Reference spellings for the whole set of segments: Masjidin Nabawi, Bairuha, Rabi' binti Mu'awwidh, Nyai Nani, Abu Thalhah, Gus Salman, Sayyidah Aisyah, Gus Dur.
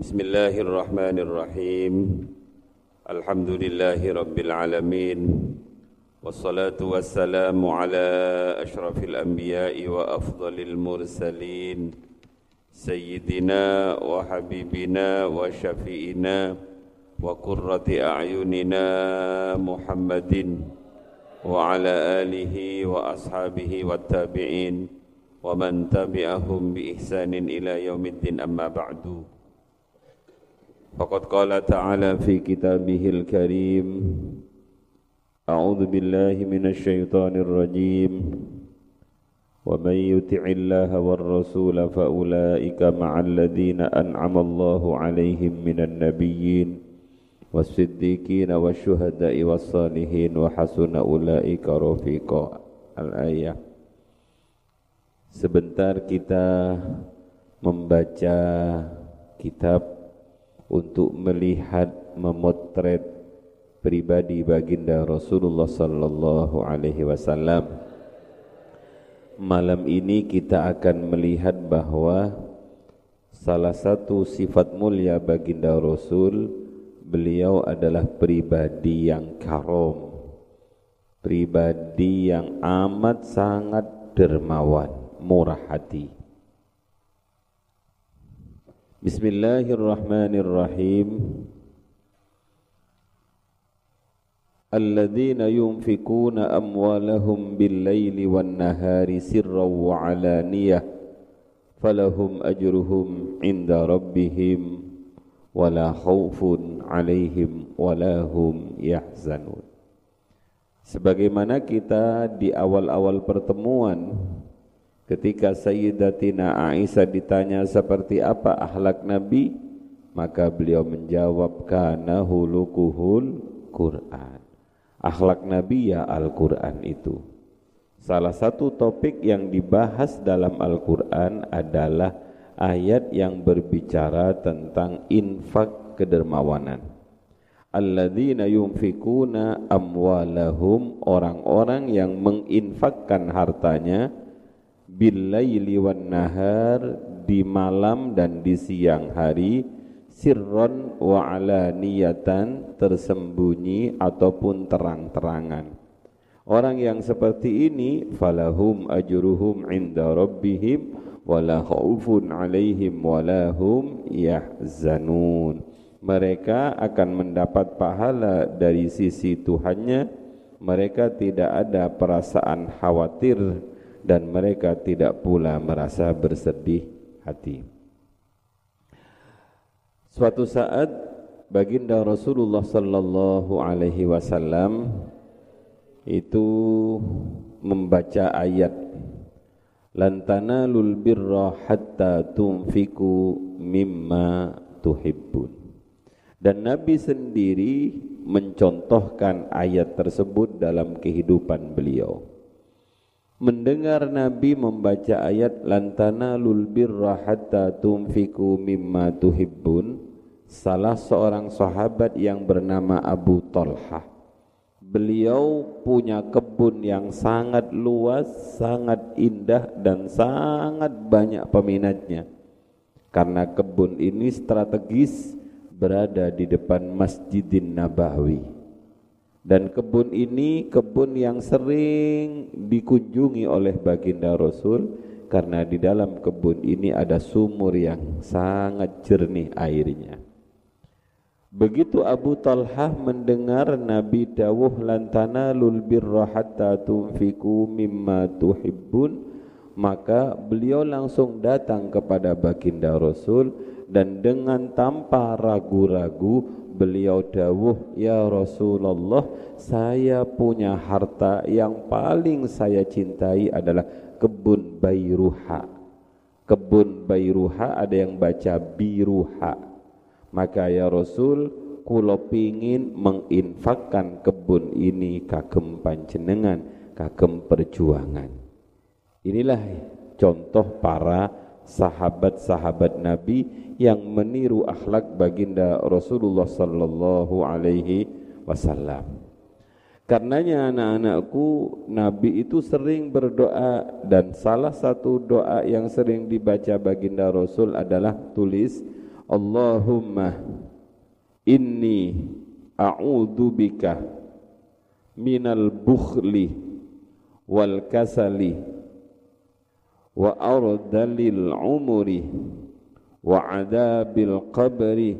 Bismillahirrahmanirrahim. Alhamdulillahi rabbil alamin. Wassalatu wassalamu ala asyrafil anbiya'i wa afdhalil mursalin. Sayyidina wa habibina wa syafi'ina wa qurrati a'yunina Muhammadin wa ala alihi wa ashabihi wa tabi'in wa man tabi'ahum bi ihsanin ila yaumiddin amma ba'du. Faqad qala ta'ala fi kitabihil karim, a'udzu billahi minasy syaithanir rajim, wa may yuti'illaha war rasula fa ulaika ma'al ladzina an'ama Allahu 'alaihim minan nabiyyin wassiddiqina wasyuhada'i wassalihin wa hasuna ulaika rafiqa. Al-ayah. Sebentar kita membaca kitab untuk melihat, memotret pribadi baginda Rasulullah sallallahu alaihi wasallam. Malam ini kita akan melihat bahwa salah satu sifat mulia baginda Rasul, beliau adalah pribadi yang karom, pribadi yang amat sangat dermawan, murah hati. Bismillahirrahmanirrahim. Alladzina yunfikuna amwalahum bil-laili wan-nahari sirran wa 'alaniyah falahum ajruhum 'inda rabbihim wala khaufun 'alaihim wala hum yahzanun. Sebagaimana kita di awal-awal pertemuan ketika Sayyidatina Aisyah ditanya seperti apa akhlak Nabi, maka beliau menjawab kana hulukuhul Quran. Akhlak Nabi ya Al-Quran itu. Salah satu topik yang dibahas dalam Al-Quran adalah ayat yang berbicara tentang infak, kedermawanan. Alladzina yunfikuna amwalahum, orang-orang yang menginfakkan hartanya, billaili wan nahar, di malam dan di siang hari, sirron wa alaniyatan, tersembunyi ataupun terang-terangan. Orang yang seperti ini falahum ajruhum 'inda rabbihim wala khaufun 'alaihim wala hum yahzanun. Mereka akan mendapat pahala dari sisi Tuhannya, mereka tidak ada perasaan khawatir dan mereka tidak pula merasa bersedih hati. Suatu saat baginda Rasulullah sallallahu alaihi wasallam itu membaca ayat lantana lul birra hatta tunfiku mimma tuhibbun, dan Nabi sendiri mencontohkan ayat tersebut dalam kehidupan beliau. Mendengar Nabi membaca ayat lantana lul birra hatta tunfiku mimma tuhibbun, salah seorang sahabat yang bernama Abu Thalhah, beliau punya kebun yang sangat luas, sangat indah dan sangat banyak peminatnya. Karena kebun ini strategis berada di depan Masjidin Nabawi. Dan kebun ini kebun yang sering dikunjungi oleh baginda Rasul, karena di dalam kebun ini ada sumur yang sangat jernih airnya. Begitu Abu Thalhah mendengar Nabi dawuh lantana lul birra hatta tunfiku mimma tuhibbun, maka beliau langsung datang kepada baginda Rasul dan dengan tanpa ragu-ragu beliau dawuh, ya Rasulullah, saya punya harta yang paling saya cintai adalah kebun Bairuha. Kebun Bairuha ada yang baca Biruha. Maka ya Rasul, kula pingin menginfakkan kebun ini kagem panjenengan, kagem perjuangan. Inilah contoh para sahabat-sahabat Nabi yang meniru akhlak baginda Rasulullah sallallahu alaihi wasallam. Karenanya anak-anakku, Nabi itu sering berdoa dan salah satu doa yang sering dibaca baginda Rasul adalah tulis Allahumma inni a'udzubika minal bukhli wal kasali wa ardalil umuri wa adabil qabri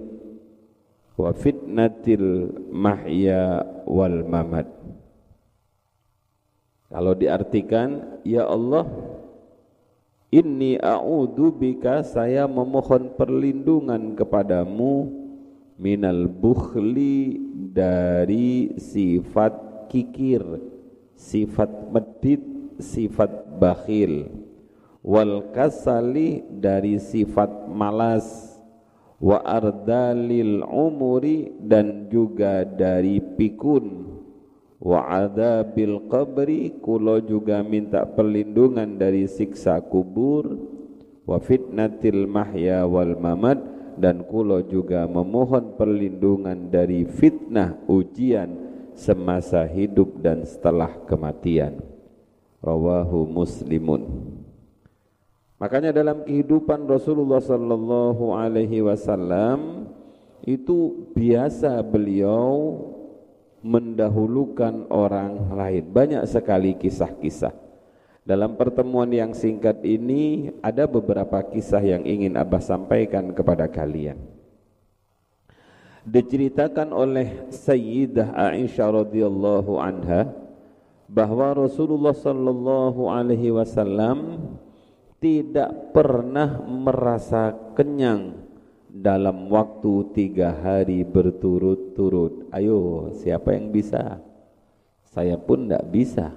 wa fitnatil mahya wal mamat. Kalau diartikan, ya Allah, inni a'udzubika, saya memohon perlindungan kepadamu, minal bukhli, dari sifat kikir, sifat medit, sifat bakhil, wal kasali, dari sifat malas, wa ardalil umuri, dan juga dari pikun, wa adabil qabri, kulo juga minta perlindungan dari siksa kubur, wa fitnatil mahya wal mamat, dan kulo juga memohon perlindungan dari fitnah ujian semasa hidup dan setelah kematian. Rawahu Muslimun. Makanya dalam kehidupan Rasulullah sallallahu alaihi wasallam itu biasa beliau mendahulukan orang lain. Banyak sekali kisah-kisah. Dalam pertemuan yang singkat ini ada beberapa kisah yang ingin Abah sampaikan kepada kalian. Diceritakan oleh Sayyidah Aisyah radhiyallahu anha bahwa Rasulullah sallallahu alaihi wasallam tidak pernah merasa kenyang dalam waktu 3 hari berturut-turut. Ayo, siapa yang bisa? Saya pun tidak bisa.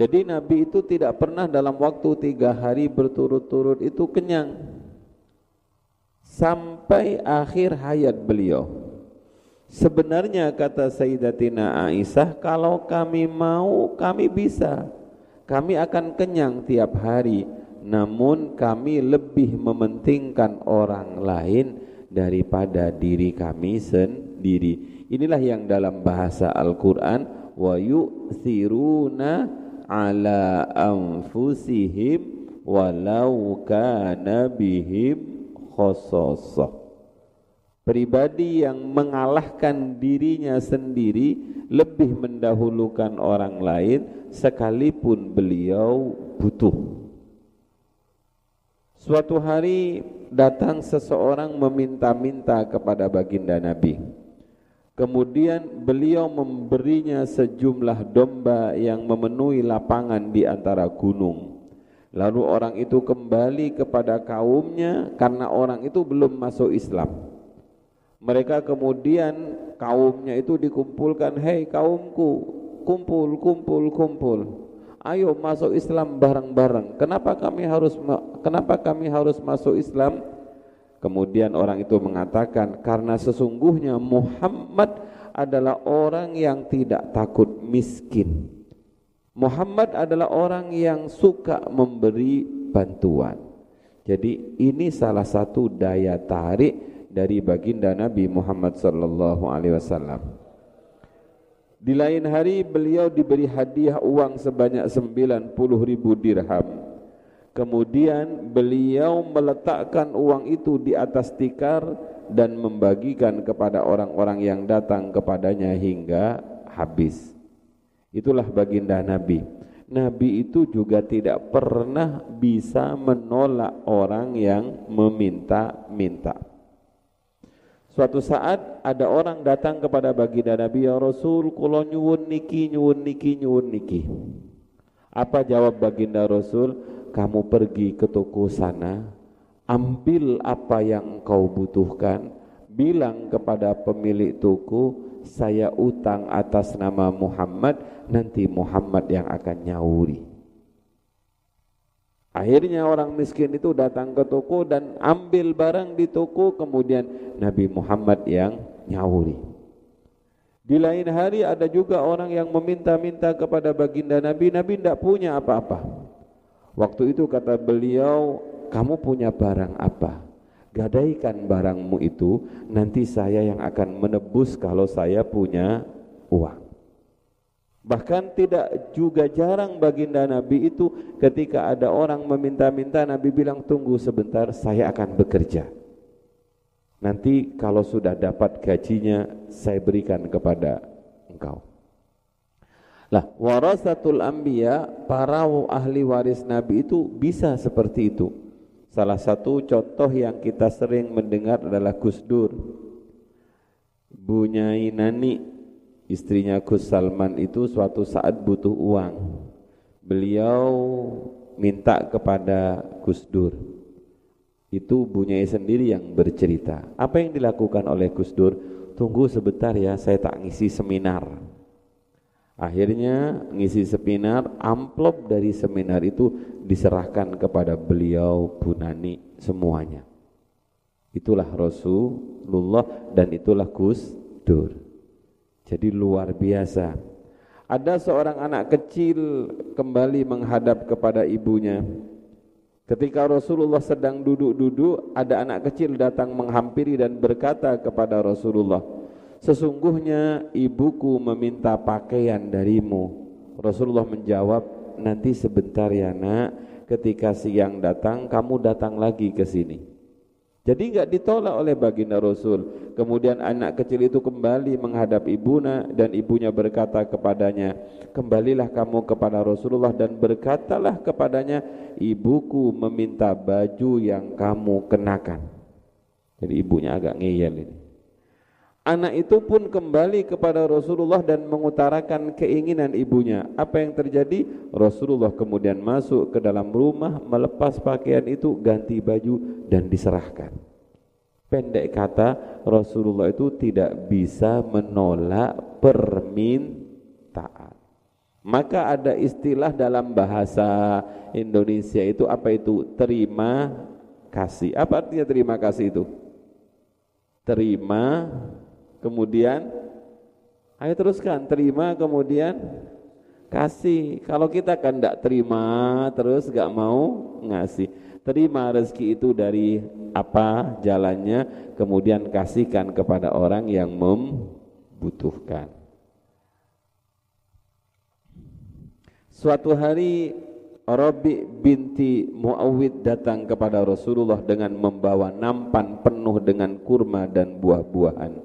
Jadi Nabi itu tidak pernah dalam waktu 3 hari berturut-turut itu kenyang sampai akhir hayat beliau. Sebenarnya kata Sayyidatina Aisyah, kalau kami mau kami bisa, kami akan kenyang tiap hari, namun kami lebih mementingkan orang lain daripada diri kami sendiri. Inilah yang dalam bahasa Al-Quran, wa yu'thiruna ala anfusihim walau kana bihim khososoh. Pribadi yang mengalahkan dirinya sendiri lebih mendahulukan orang lain sekalipun beliau butuh. Suatu hari datang seseorang meminta-minta kepada baginda Nabi. Kemudian beliau memberinya sejumlah domba yang memenuhi lapangan di antara gunung. Lalu orang itu kembali kepada kaumnya karena orang itu belum masuk Islam. Mereka kemudian kaumnya itu dikumpulkan, "Hei kaumku, kumpul. Ayo masuk Islam bareng-bareng. Kenapa kami harus masuk Islam?" Kemudian orang itu mengatakan, "Karena sesungguhnya Muhammad adalah orang yang tidak takut miskin. Muhammad adalah orang yang suka memberi bantuan." Jadi ini salah satu daya tarik dari baginda Nabi Muhammad sallallahu alaihi wasallam. Di lain hari beliau diberi hadiah uang sebanyak 90.000 dirham. Kemudian beliau meletakkan uang itu di atas tikar dan membagikan kepada orang-orang yang datang kepadanya hingga habis. Itulah baginda Nabi. Nabi itu juga tidak pernah bisa menolak orang yang meminta-minta. Suatu saat ada orang datang kepada baginda Nabi, "Ya Rasul, kula nyuwun niki. Apa jawab baginda Rasul? "Kamu pergi ke toko sana, ambil apa yang kau butuhkan, bilang kepada pemilik toko, saya utang atas nama Muhammad, nanti Muhammad yang akan nyauri." Akhirnya orang miskin itu datang ke toko dan ambil barang di toko, kemudian Nabi Muhammad yang nyauri. Di lain hari ada juga orang yang meminta-minta kepada baginda Nabi, Nabi tidak punya apa-apa. Waktu itu kata beliau, "Kamu punya barang apa? Gadaikan barangmu itu, nanti saya yang akan menebus kalau saya punya uang." Bahkan tidak juga jarang baginda Nabi itu ketika ada orang meminta-minta, Nabi bilang, "Tunggu sebentar, saya akan bekerja." nanti kalau sudah dapat gajinya saya berikan kepada engkau. Lah, warasatul anbiya, para ahli waris nabi itu bisa seperti itu. Salah satu contoh yang kita sering mendengar adalah Gus Dur. Bu Nyai Nani, istrinya Gus Salman itu suatu saat butuh uang. Beliau minta kepada Gus Dur. Itu Bu Nyai sendiri yang bercerita. Apa yang dilakukan oleh Gus Dur? Tunggu sebentar ya, saya tak ngisi seminar. Akhirnya ngisi seminar, amplop dari seminar itu diserahkan kepada beliau, Bu Nani, semuanya. Itulah Rasulullah dan itulah Gus Dur. Jadi luar biasa. Ada seorang anak kecil kembali menghadap kepada ibunya. Ketika Rasulullah sedang duduk-duduk, ada anak kecil datang menghampiri dan berkata kepada Rasulullah, sesungguhnya ibuku meminta pakaian darimu. Rasulullah menjawab, nanti sebentar ya nak, ketika siang datang kamu datang lagi ke sini. Jadi enggak ditolak oleh baginda Rasul. Kemudian anak kecil itu kembali menghadap ibunya dan ibunya berkata kepadanya, kembalilah kamu kepada Rasulullah dan berkatalah kepadanya, ibuku meminta baju yang kamu kenakan. Jadi ibunya agak ngeyel ini. Anak itu pun kembali kepada Rasulullah dan mengutarakan keinginan ibunya. Apa yang terjadi? Rasulullah kemudian masuk ke dalam rumah, melepas pakaian itu, ganti baju dan diserahkan. Pendek kata, Rasulullah itu tidak bisa menolak permintaan. Maka ada istilah dalam bahasa Indonesia itu, apa itu? Terima kasih. Apa artinya terima kasih itu? Terima, kemudian, ayo teruskan, terima kemudian kasih. Kalau kita kan tidak terima terus gak mau ngasih. Terima rezeki itu dari apa jalannya, kemudian kasihkan kepada orang yang membutuhkan. Suatu hari Rabi' binti Mu'awwidh datang kepada Rasulullah dengan membawa nampan penuh dengan kurma dan buah-buahan.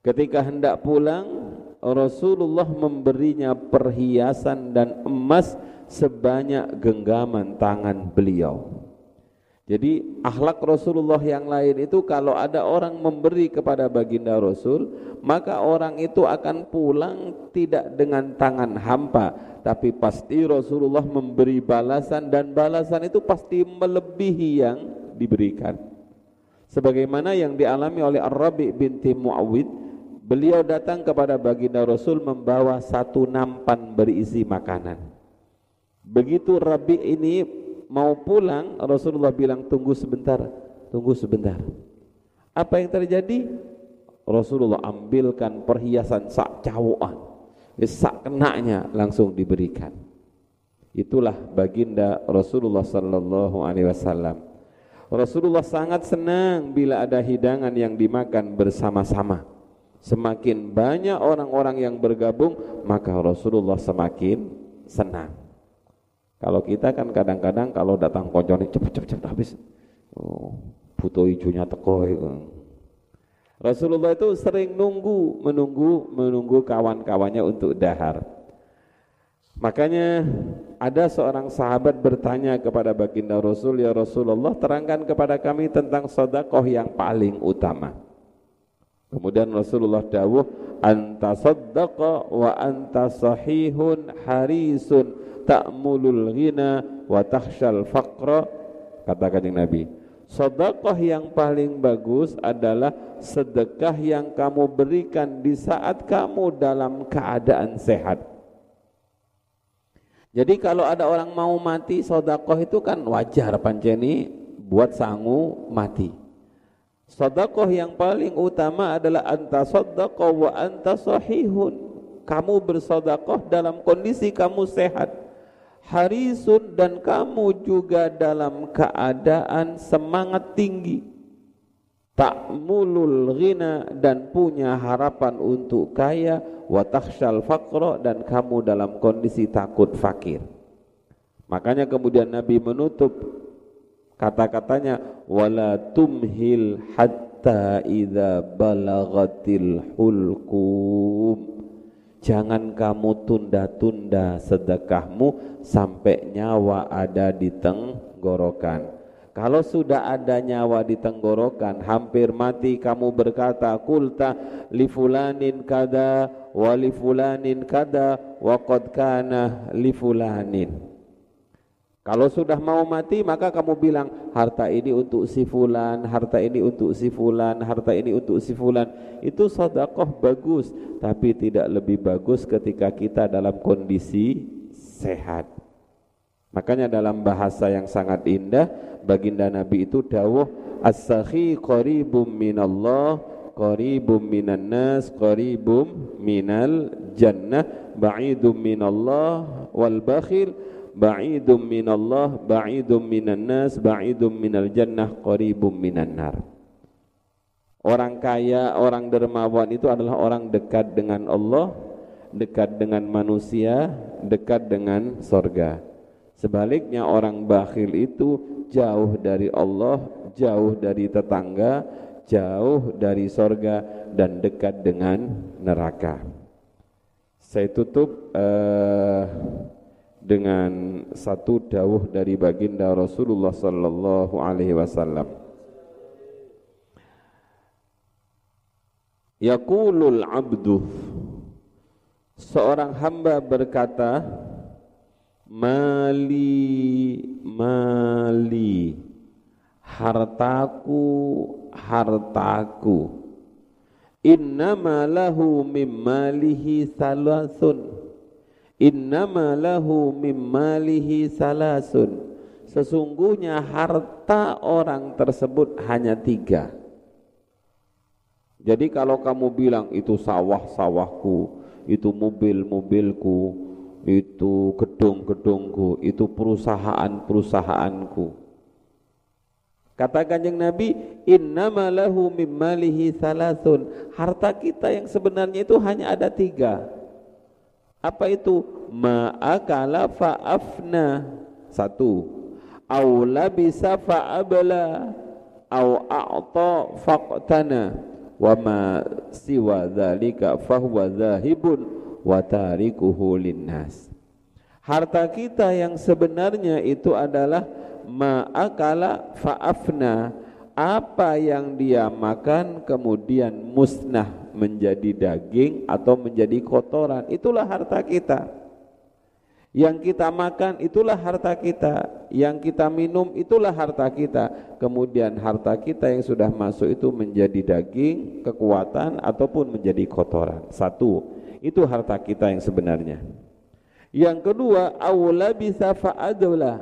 Ketika hendak pulang, Rasulullah memberinya perhiasan dan emas sebanyak genggaman tangan beliau. Jadi akhlak Rasulullah yang lain itu, kalau ada orang memberi kepada baginda Rasul, maka orang itu akan pulang tidak dengan tangan hampa, tapi pasti Rasulullah memberi balasan, dan balasan itu pasti melebihi yang diberikan. Sebagaimana yang dialami oleh Rabi' binti Mu'awwidh, beliau datang kepada baginda Rasul membawa satu nampan berisi makanan. Begitu Rabi' ini mau pulang, Rasulullah bilang tunggu sebentar, tunggu sebentar. Apa yang terjadi? Rasulullah ambilkan perhiasan sak cawoan, sak kenaknya langsung diberikan. Itulah baginda Rasulullah sallallahu alaihi wasallam. Rasulullah sangat senang bila ada hidangan yang dimakan bersama-sama. Semakin banyak orang-orang yang bergabung, maka Rasulullah semakin senang. Kalau kita kan kadang-kadang kalau datang koncone cepet-cepet habis. Oh, butuh ijunya teko. Rasulullah itu sering menunggu kawan-kawannya untuk dahar. Makanya ada seorang sahabat bertanya kepada baginda Rasul, ya Rasulullah, terangkan kepada kami tentang sedekah yang paling utama. Kemudian Rasulullah dawuh, anta saddaqa wa anta sahihun harisun ta'mulul ghina wa takhshal faqra. Kata kanjeng Nabi, sedekah yang paling bagus adalah sedekah yang kamu berikan di saat kamu dalam keadaan sehat. Jadi kalau ada orang mau mati, sedekah itu kan wajar panceni buat sangu mati. Sedekah yang paling utama adalah anta saddaqa wa anta sahihun. Kamu bersedekah dalam kondisi kamu sehat. Harisun, dan kamu juga dalam keadaan semangat tinggi. Ta'mulul ghina, dan punya harapan untuk kaya. Wa takhshal faqra, dan kamu dalam kondisi takut fakir. Makanya kemudian Nabi menutup kata-katanya, wala tumhil hatta idza balagatil hulqum. Jangan kamu tunda-tunda sedekahmu sampai nyawa ada di tenggorokan. Kalau sudah ada nyawa di tenggorokan, hampir mati, kamu berkata, kulta li fulanin kada wa li fulanin kada wa qad kana li fulanin. Kalau sudah mau mati, maka kamu bilang, harta ini untuk si fulan, harta ini untuk si fulan, harta ini untuk si fulan. Itu sedekah bagus, tapi tidak lebih bagus ketika kita dalam kondisi sehat. Makanya dalam bahasa yang sangat indah, baginda Nabi itu dawuh, as-sakhi qaribum minallah, qaribum minan nas, qaribum minal jannah, ba'idum minallah wal bakhil, ba'idum minallah, ba'idum minan nas, ba'idum minal jannah, qaribum minan nar. Orang kaya, orang dermawan itu adalah orang dekat dengan Allah, dekat dengan manusia, dekat dengan sorga. Sebaliknya orang bakhil itu jauh dari Allah, jauh dari tetangga, jauh dari sorga, dan dekat dengan neraka. Saya tutup dengan satu dawuh dari baginda Rasulullah sallallahu alaihi wasallam. Yaqulul abdu, seorang hamba berkata, mali, mali, hartaku, hartaku. Innama lahu mim malihi salasun, innama lahu mim malihi salasun. Sesungguhnya harta orang tersebut hanya tiga. Jadi kalau kamu bilang itu sawah-sawahku, itu mobil-mobilku, itu gedung-gedungku, itu perusahaan-perusahaanku. Kata Kanjeng Nabi, innama lahu mim malihi salasun. Harta kita yang sebenarnya itu hanya ada tiga. Apa itu? Ma'akala fa'afna, satu. Au labisa fa'abla, au a'ta faqtana, wa ma siwa dzalika fahuwa dzahibun wa tarikuhu linnas. Harta kita yang sebenarnya itu adalah ma'akala fa'afna, apa yang dia makan kemudian musnah menjadi daging atau menjadi kotoran, itulah harta kita. Yang kita makan itulah harta kita, yang kita minum itulah harta kita. Kemudian harta kita yang sudah masuk itu menjadi daging, kekuatan, ataupun menjadi kotoran. Satu, itu harta kita yang sebenarnya. Yang kedua, aula bisa fa'adla,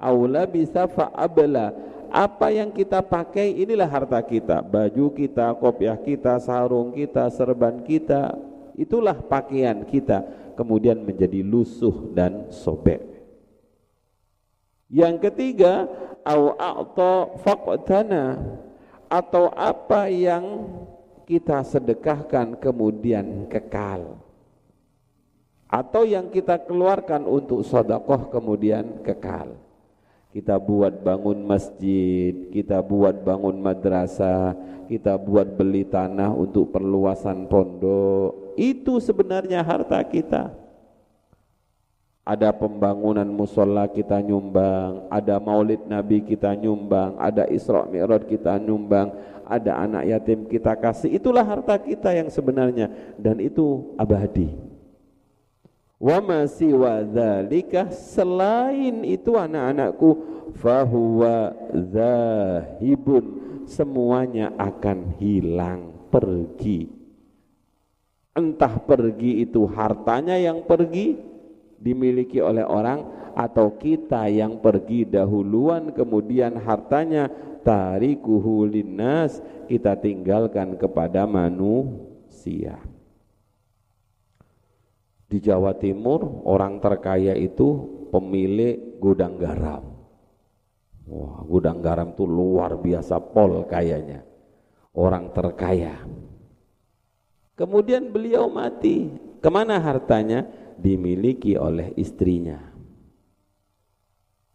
aula bisa fa'abla, apa yang kita pakai inilah harta kita. Baju kita, kopiah kita, sarung kita, serban kita, itulah pakaian kita. Kemudian menjadi lusuh dan sobek. Yang ketiga, au a'ta faqtana, atau apa yang kita sedekahkan kemudian kekal, atau yang kita keluarkan untuk sedekah kemudian kekal. Kita buat bangun masjid, kita buat bangun madrasah, kita buat beli tanah untuk perluasan pondok, itu sebenarnya harta kita. Ada pembangunan musola kita nyumbang, ada maulid Nabi kita nyumbang, ada Isra Mi'raj kita nyumbang, ada anak yatim kita kasih, itulah harta kita yang sebenarnya, dan itu abadi. Wa ma siwa dzalika, selain itu anak-anakku, fahuwa dzahibun, semuanya akan hilang, pergi. Entah pergi itu hartanya yang pergi dimiliki oleh orang, atau kita yang pergi dahuluan kemudian hartanya, tarikuhu linnas, kita tinggalkan kepada manusia. Di Jawa Timur orang terkaya itu pemilik gudang garam. Wah, gudang garam itu luar biasa pol kayanya, orang terkaya. Kemudian beliau mati, kemana hartanya? Dimiliki oleh istrinya.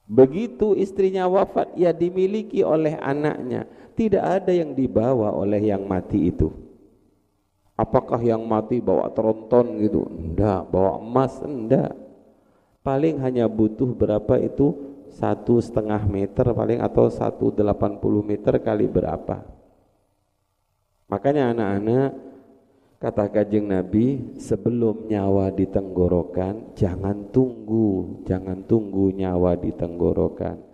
Begitu istrinya wafat, ya dimiliki oleh anaknya. tidak ada yang dibawa oleh yang mati itu. Apakah yang mati bawa tronton gitu? Enggak, bawa emas, enggak. Paling hanya butuh berapa itu 1,5 meter paling, atau 180 meter kali berapa. Makanya anak-anak, kata Kanjeng Nabi, sebelum nyawa ditenggorokan, jangan tunggu nyawa ditenggorokan.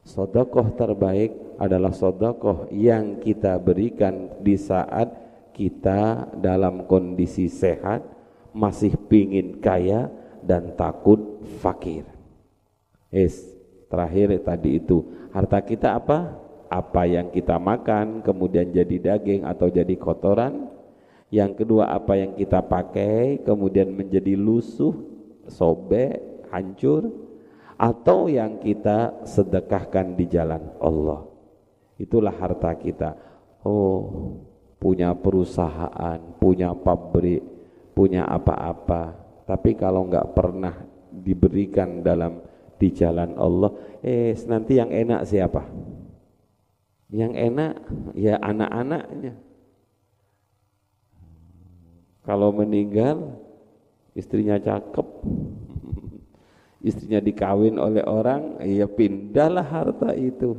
Sodakoh terbaik adalah sodakoh yang kita berikan di saat kita dalam kondisi sehat, masih pingin kaya dan takut fakir. Terakhir tadi itu, harta kita apa? Apa yang kita makan kemudian jadi daging atau jadi kotoran. Yang kedua, apa yang kita pakai kemudian menjadi lusuh, sobek, hancur, atau yang kita sedekahkan di jalan Allah. Itulah harta kita. Oh, punya perusahaan, punya pabrik, punya apa-apa, tapi kalau enggak pernah diberikan di jalan Allah, nanti yang enak siapa? Yang enak ya anak-anaknya. Kalau meninggal istrinya cakep, istrinya dikawin oleh orang, ya pindahlah harta itu.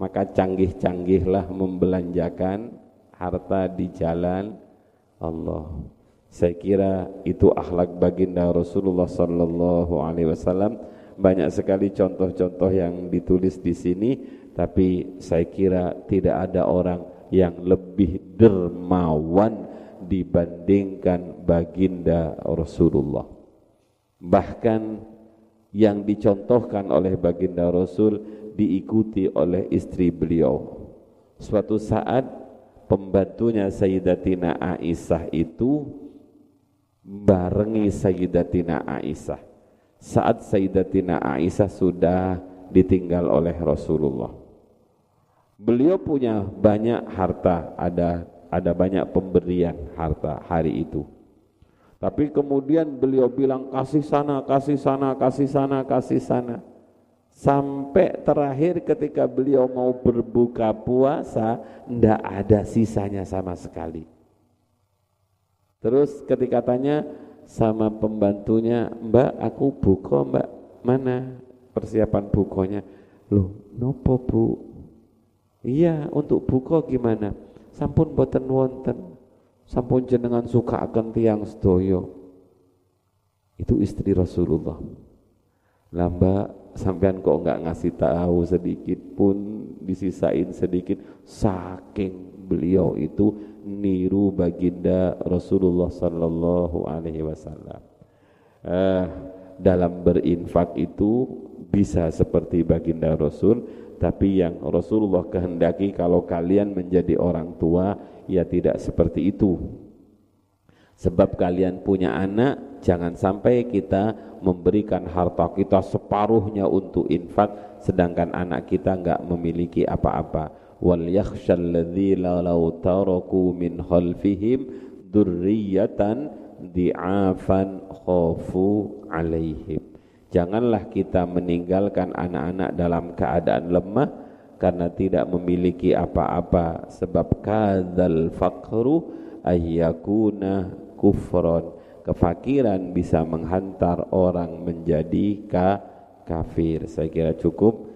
Maka canggih-canggihlah membelanjakan harta di jalan Allah. Saya kira itu akhlak baginda Rasulullah sallallahu alaihi wasallam. Banyak sekali contoh-contoh yang ditulis di sini, tapi saya kira tidak ada orang yang lebih dermawan dibandingkan baginda Rasulullah. Bahkan yang dicontohkan oleh baginda Rasul diikuti oleh istri beliau. Suatu saat pembantunya Sayyidatina Aisyah itu barengi Sayyidatina Aisyah saat Sayyidatina Aisyah sudah ditinggal oleh Rasulullah. Beliau punya banyak harta, ada banyak pemberian harta hari itu, tapi kemudian beliau bilang kasih sana sampai terakhir ketika beliau mau berbuka puasa tidak ada sisanya sama sekali. Terus ketika tanya sama pembantunya, "Mbak, aku buko, Mbak, mana persiapan bukonya?" "Loh, nopo, Bu?" "Iya, untuk buko gimana?" "Sampun boten wonten. Sampun jenengan suka akan tiang sedoyo." Itu istri Rasulullah. "Lah, Mbak, sampean kok enggak ngasih tahu sedikit pun, disisain sedikit?" Saking beliau itu niru baginda Rasulullah sallallahu alaihi wasallam. Dalam berinfak itu bisa seperti baginda Rasul, tapi yang Rasulullah kehendaki kalau kalian menjadi orang tua ya tidak seperti itu. Sebab kalian punya anak, jangan sampai kita memberikan harta kita separuhnya untuk infak sedangkan anak kita enggak memiliki apa-apa. Wal yakhshal ladzina law taraku min khalfihim dzurriyyatan di'afan khafu 'alaihim. Janganlah kita meninggalkan anak-anak dalam keadaan lemah karena tidak memiliki apa-apa, sebab kadzal faqru ayyakuna kufran. Kefakiran bisa menghantar orang menjadi kafir. Saya kira cukup.